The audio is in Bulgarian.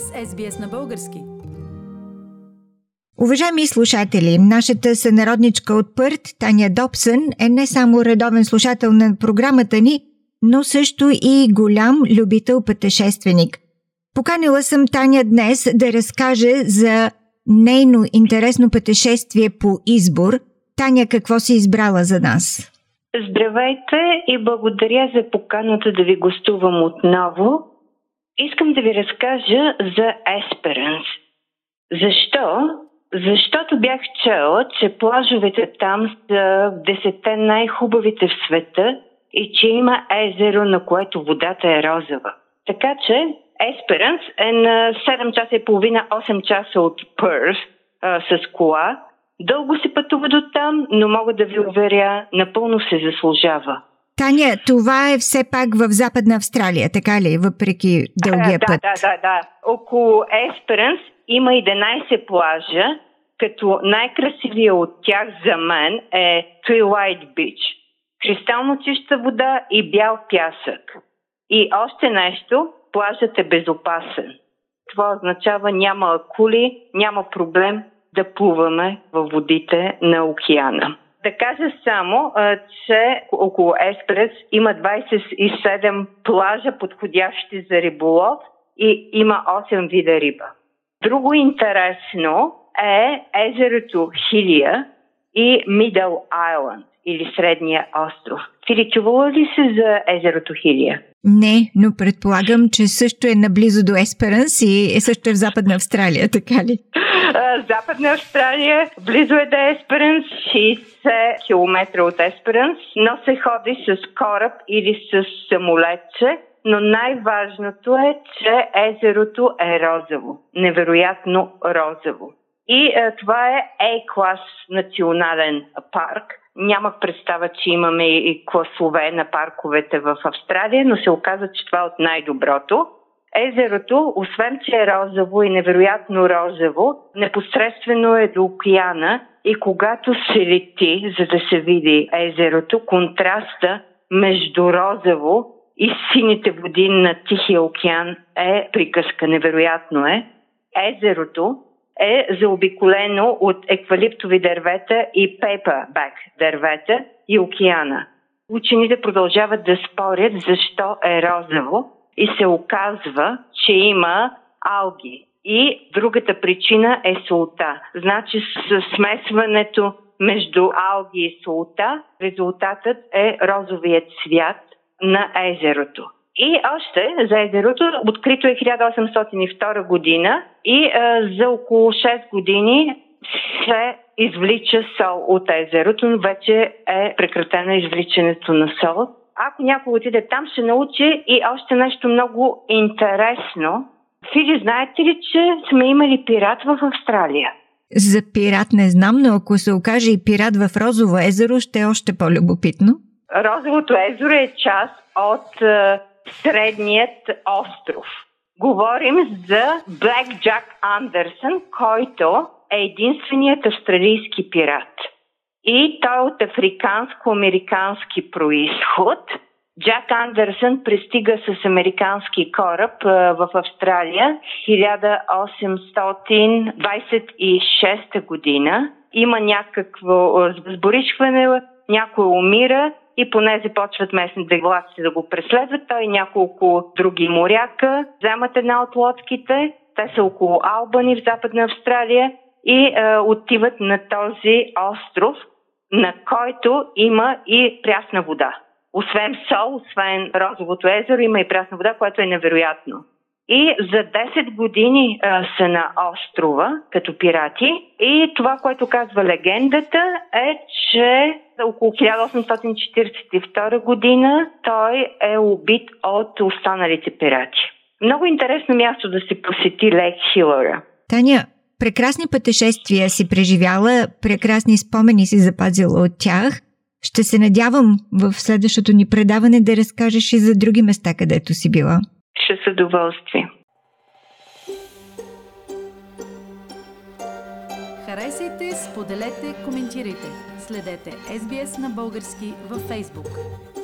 сте с SBS на български. Уважаеми слушатели, нашата сънародничка от Пърт, Таня Добсън, е не само редовен слушател на програмата ни, но също и голям любител-пътешественик. Поканила съм Таня днес да разкаже за нейно интересно пътешествие по избор. Таня, какво си избрала за нас? Здравейте и благодаря за поканата да ви гостувам отново. Искам да ви разкажа за Есперанс. Защо? Защото бях чела, че плажовете там са 10 най-хубавите в света и че има езеро, на което водата е розова. Така че Есперанс е на 7 часа и половина, 8 часа от Пърс с кола. Дълго се пътува до там, но мога да ви уверя, напълно се заслужава. Таня, това е все пак в Западна Австралия, така ли, въпреки дългия път? Да. Около Есперанс има 11 плажа, като най-красивия от тях за мен е Twilight Beach. Кристално чиста вода и бял пясък. И още нещо, плажът е безопасен. Това означава няма акули, няма проблем да плуваме във водите на океана. Да кажа само, че около Есперанс има 27 плажа, подходящи за риболов, и има 8 вида риба. Друго интересно е езерото Хилия и Middle Island, или Средния остров. Ти ли чувала ли се за езерото Хилия? Не, но предполагам, че също е наблизо до Есперанс и също е в Западна Австралия, така ли? Западна Австралия, близо е до Есперанс, 60 км от Есперанс, но се ходи с кораб или с самолетче, но най-важното е, че езерото е розово, невероятно розово. И това е A-клас национален парк. Нямах представа, че имаме и класове на парковете в Австралия, но се оказа, че това е от най-доброто. Езерото, освен че е розово и невероятно розово, непосредствено е до океана и когато се лети, за да се види езерото, контраста между розово и сините води на Тихия океан е приказка. Невероятно е. Езерото е заобиколено от еквалиптови дървета и пейпербек дървета и океана. Учените продължават да спорят защо е розово и се оказва, че има алги. И другата причина е солта. Значи с смесването между алги и солта резултатът е розовият цвят на езерото. И още за езерото, открито е 1802 година и за около 6 години се извлича сол от езерото, но вече е прекратено извличането на сол. Ако някой отиде там, ще научи и още нещо много интересно. Фили, знаете ли, че сме имали пират в Австралия? За пират не знам, но ако се окаже и пират в Розово езеро, ще е още по-любопитно. Розовото езеро е част от Средният остров. Говорим за Black Jack Anderson, който е единственият австралийски пират. И той от африканско-американски произход. Джак Андърсън пристига с американски кораб в Австралия 1826 година. Има някакво сборичване, някой умира и поне започват местните власти да го преследват. Той и няколко други моряка вземат една от лодките. Те са около Албани в Западна Австралия и отиват на този остров, на който има и прясна вода. Освен сол, освен розовото езеро, има и прясна вода, което е невероятно. И за 10 години са на острова като пирати. И това, което казва легендата, е, че около 1842 година той е убит от останалите пирати. Много интересно място да се посети Лейк Хилиър. Таня, прекрасни пътешествия си преживяла, прекрасни спомени си запазила от тях. Ще се надявам в следващото ни предаване да разкажеш и за други места, където си била. Ще с удоволствие. Харесайте, споделете, коментирайте. Следете SBS на български във Facebook.